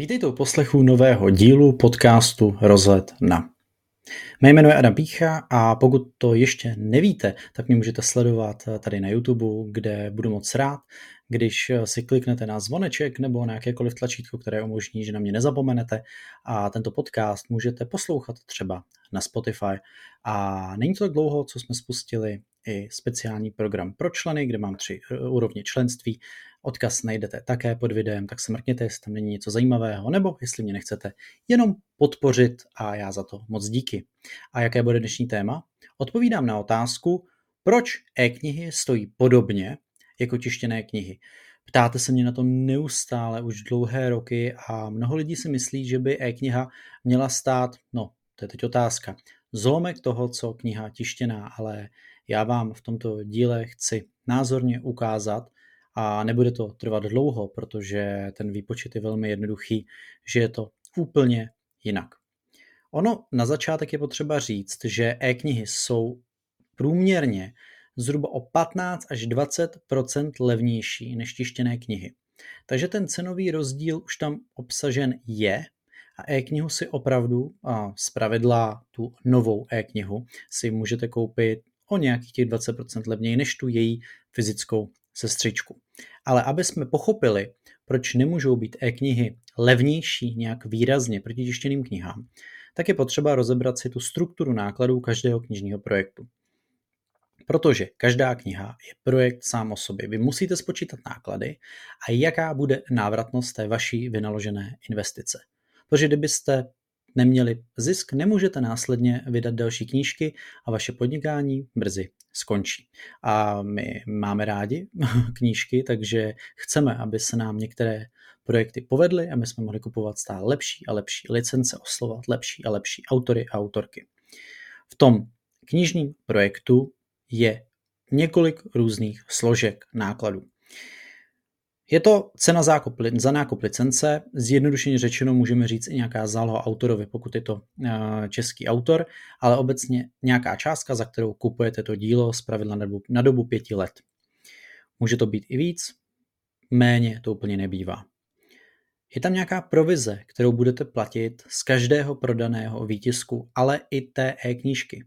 Vítejte u poslechu nového dílu podcastu Rozhled na. Mé jméno je Adam Pícha a pokud to ještě nevíte, tak mě můžete sledovat tady na YouTube, kde budu moc rád, když si kliknete na zvoneček nebo na jakékoliv tlačítko, které umožní, že na mě nezapomenete, a tento podcast můžete poslouchat třeba na Spotify. A není to tak dlouho, co jsme spustili i speciální program pro členy, kde mám 3 úrovně členství. Odkaz najdete také pod videem, tak se mrkněte, jestli tam není něco zajímavého, nebo jestli mě nechcete jenom podpořit, a já za to moc díky. A jaké bude dnešní téma? Odpovídám na otázku, proč e-knihy stojí podobně jako tištěné knihy. Ptáte se mě na to neustále už dlouhé roky a mnoho lidí si myslí, že by e-kniha měla stát, to je teď otázka, zlomek toho, co kniha tištěná, ale já vám v tomto díle chci názorně ukázat, a nebude to trvat dlouho, protože ten výpočet je velmi jednoduchý, že je to úplně jinak. Ono na začátek je potřeba říct, že e-knihy jsou průměrně zhruba o 15 až 20% levnější než tištěné knihy. Takže ten cenový rozdíl už tam obsažen je a e-knihu si opravdu, a zpravidla tu novou e-knihu, si můžete koupit o nějakých těch 20% levněji než tu její fyzickou sestřičku. Ale aby jsme pochopili, proč nemůžou být e-knihy levnější nějak výrazně proti tištěným knihám, tak je potřeba rozebrat si tu strukturu nákladů každého knižního projektu. Protože každá kniha je projekt sám o sobě. Vy musíte spočítat náklady a jaká bude návratnost té vaší vynaložené investice. Protože kdybyste neměli zisk, nemůžete následně vydat další knížky a vaše podnikání brzy skončí. A my máme rádi knížky, takže chceme, aby se nám některé projekty povedly a my jsme mohli kupovat stále lepší a lepší licence, oslovat lepší a lepší autory a autorky. V tom knižním projektu je několik různých složek nákladů. Je to cena za nákup licence, zjednodušeně řečeno můžeme říct i nějaká záloha autorovi, pokud je to český autor, ale obecně nějaká částka, za kterou kupujete to dílo, zpravidla na dobu 5 let. Může to být i víc, méně to úplně nebývá. Je tam nějaká provize, kterou budete platit z každého prodaného výtisku, ale i té e-knížky.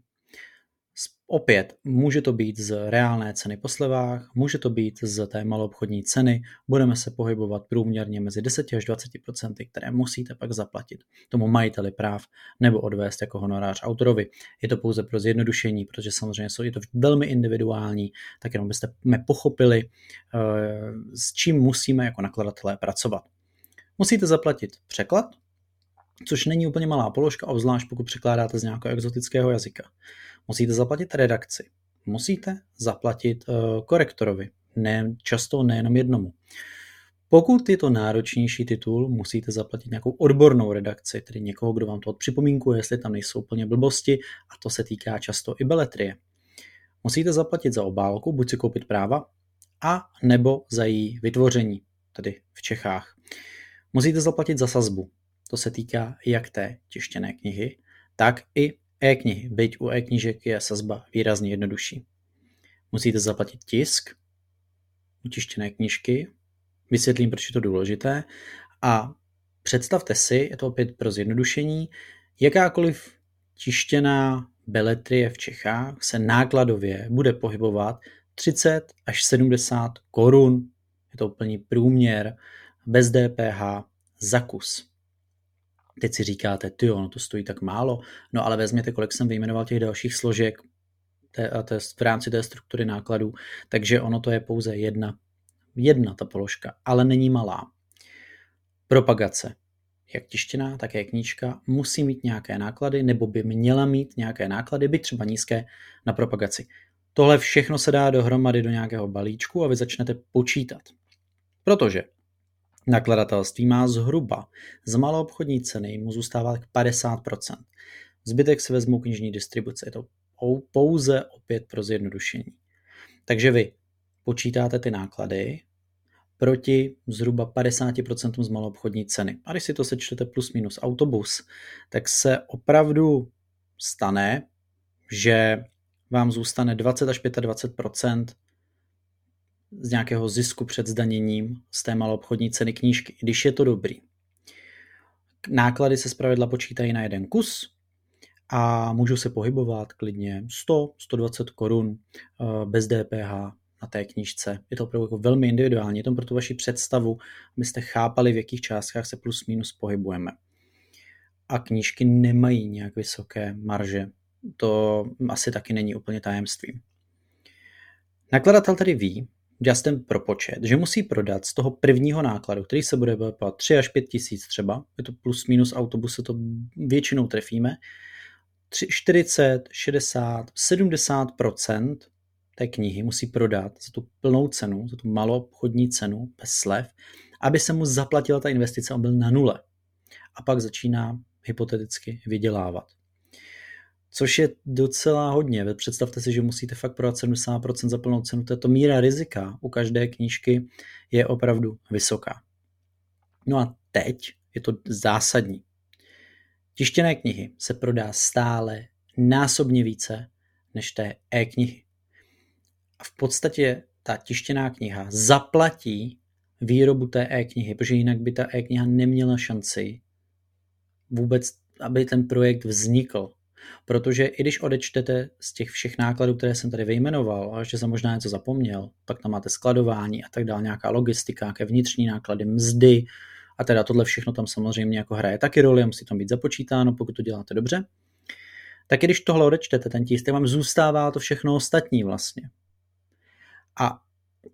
Opět, může to být z reálné ceny po slevách, může to být z té maloobchodní ceny, budeme se pohybovat průměrně mezi 10 až 20%, které musíte pak zaplatit tomu majiteli práv nebo odvést jako honorář autorovi. Je to pouze pro zjednodušení, protože samozřejmě je to velmi individuální, tak jenom byste pochopili, s čím musíme jako nakladatelé pracovat. Musíte zaplatit překlad, což není úplně malá položka, obzvlášť pokud překládáte z nějakého exotického jazyka. Musíte zaplatit redakci, musíte zaplatit korektorovi, často nejenom jednomu. Pokud je to náročnější titul, musíte zaplatit nějakou odbornou redakci, tedy někoho, kdo vám to odpřipomínkuje, jestli tam nejsou úplně blbosti, a to se týká často i beletrie. Musíte zaplatit za obálku, buď si koupit práva, a nebo za její vytvoření, tedy v Čechách. Musíte zaplatit za sazbu. To se týká jak té tištěné knihy, tak i e-knihy, byť u e-knížek je sazba výrazně jednodušší. Musíte zaplatit tisk u tištěné knížky, vysvětlím, proč je to důležité, a představte si, je to opět pro zjednodušení, jakákoliv tištěná beletrie v Čechách se nákladově bude pohybovat 30 až 70 korun, je to úplný průměr, bez DPH za kus. Teď si říkáte, to stojí tak málo, ale vezměte, kolik jsem vyjmenoval těch dalších složek v rámci té struktury nákladů, takže ono to je pouze jedna ta položka, ale není malá. Propagace, jak tištěná, tak i knížka, musí mít nějaké náklady, nebo by měla mít nějaké náklady, byť třeba nízké, na propagaci. Tohle všechno se dá dohromady do nějakého balíčku a vy začnete počítat, protože nakladatelství má zhruba z maloobchodní ceny mu zůstává tak 50%. Zbytek si vezmou knižní distribuce. Je to pouze opět pro zjednodušení. Takže vy počítáte ty náklady proti zhruba 50% z maloobchodní ceny. A když si to sečtete plus minus autobus, tak se opravdu stane, že vám zůstane 20 až 25% z nějakého zisku před zdaněním z té maloobchodní ceny knížky, když je to dobrý. Náklady se zpravidla počítají na jeden kus a můžou se pohybovat klidně 100-120 korun bez DPH na té knížce. Je to opravdu jako velmi individuální, je to pro tu vaši představu, abyste chápali, v jakých částkách se plus minus pohybujeme. A knížky nemají nějak vysoké marže. To asi taky není úplně tajemstvím. Nakladatel tedy ví, dělá ten propočet, že musí prodat z toho prvního nákladu, který se bude vypadat 3 až 5 tisíc třeba, je to plus minus autobus, se to většinou trefíme, 40, 60, 70% té knihy musí prodat za tu plnou cenu, za tu malou obchodní cenu, bez slev, aby se mu zaplatila ta investice, on byl na nule. A pak začíná hypoteticky vydělávat. Což je docela hodně. Představte si, že musíte fakt prodat 70% za plnou cenu. Tato míra rizika u každé knížky je opravdu vysoká. No a teď je to zásadní. Tištěné knihy se prodá stále násobně více než té e-knihy. A v podstatě ta tištěná kniha zaplatí výrobu té e-knihy, protože jinak by ta e-kniha neměla šanci vůbec, aby ten projekt vznikl. Protože i když odečtete z těch všech nákladů, které jsem tady vyjmenoval, a ještě jsem možná něco zapomněl, pak tam máte skladování a tak dále, nějaká logistika, nějaké vnitřní náklady, mzdy a teda tohle všechno tam samozřejmě jako hraje taky roli a musí tam být započítáno, pokud to děláte dobře. Tak i když tohle odečtete, ten tisk, vám zůstává to všechno ostatní vlastně. A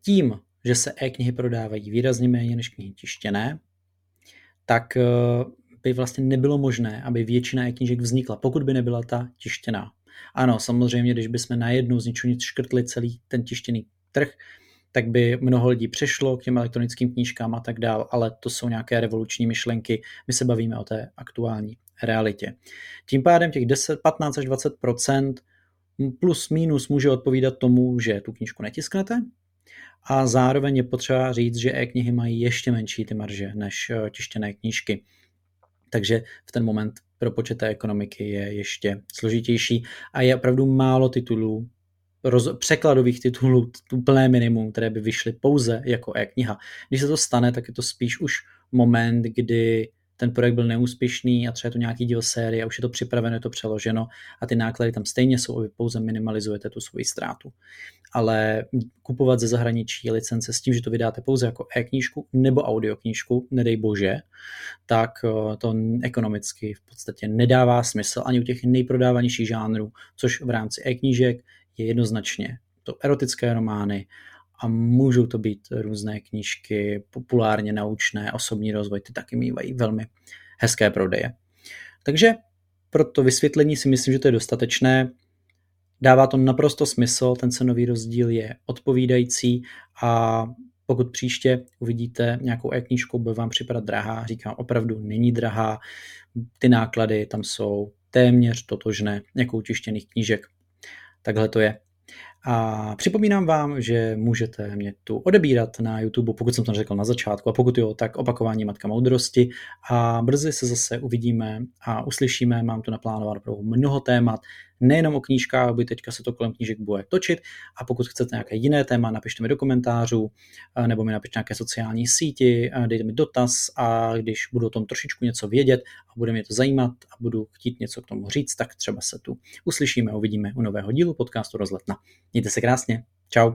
tím, že se e-knihy prodávají výrazně méně než knihy tištěné, tak by vlastně nebylo možné, aby většina e-knížek vznikla, pokud by nebyla ta tištěná. Ano, samozřejmě, když bychom najednou z ničeho nic škrtli celý ten tištěný trh, tak by mnoho lidí přešlo k těm elektronickým knížkám a tak dál, ale to jsou nějaké revoluční myšlenky, my se bavíme o té aktuální realitě. Tím pádem těch 10, 15 až 20% plus minus může odpovídat tomu, že tu knížku netisknete, a zároveň je potřeba říct, že e-knihy mají ještě menší ty marže než tištěné knížky. Takže v ten moment propočet té ekonomiky je ještě složitější a je opravdu málo titulů, překladových titulů, úplné minimum, které by vyšly pouze jako e-kniha. Když se to stane, tak je to spíš už moment, kdy ten projekt byl neúspěšný a třeba je to nějaký díl série a už je to připraveno, je to přeloženo a ty náklady tam stejně jsou a vy pouze minimalizujete tu svoji ztrátu. Ale kupovat ze zahraničí licence s tím, že to vydáte pouze jako e-knížku nebo audioknížku, nedej bože, tak to ekonomicky v podstatě nedává smysl ani u těch nejprodávanějších žánrů, což v rámci e-knížek je jednoznačně to erotické romány, a můžou to být různé knížky, populárně naučné, osobní rozvoj, ty taky mývají velmi hezké prodeje. Takže pro to vysvětlení si myslím, že to je dostatečné. Dává to naprosto smysl, ten cenový rozdíl je odpovídající a pokud příště uvidíte nějakou e-knížku, bude vám připadat drahá, říkám, opravdu není drahá, ty náklady tam jsou téměř totožné jako u tištěných knížek. Takhle to je. A připomínám vám, že můžete mě tu odebírat na YouTube, pokud jsem to řekl na začátku, a pokud jo, tak opakování matka moudrosti a brzy se zase uvidíme a uslyšíme, mám tu naplánováno pro mnoho témat, nejenom o knížkách, by teďka se to kolem knížek bude točit a pokud chcete nějaké jiné téma, napište mi do komentářů nebo mi napište nějaké sociální síti, dejte mi dotaz a když budu o tom trošičku něco vědět a bude mě to zajímat a budu chtít něco k tomu říct, tak třeba se tu uslyšíme a uvidíme u nového dílu podcastu Rozhled na. Mějte se krásně. Čau.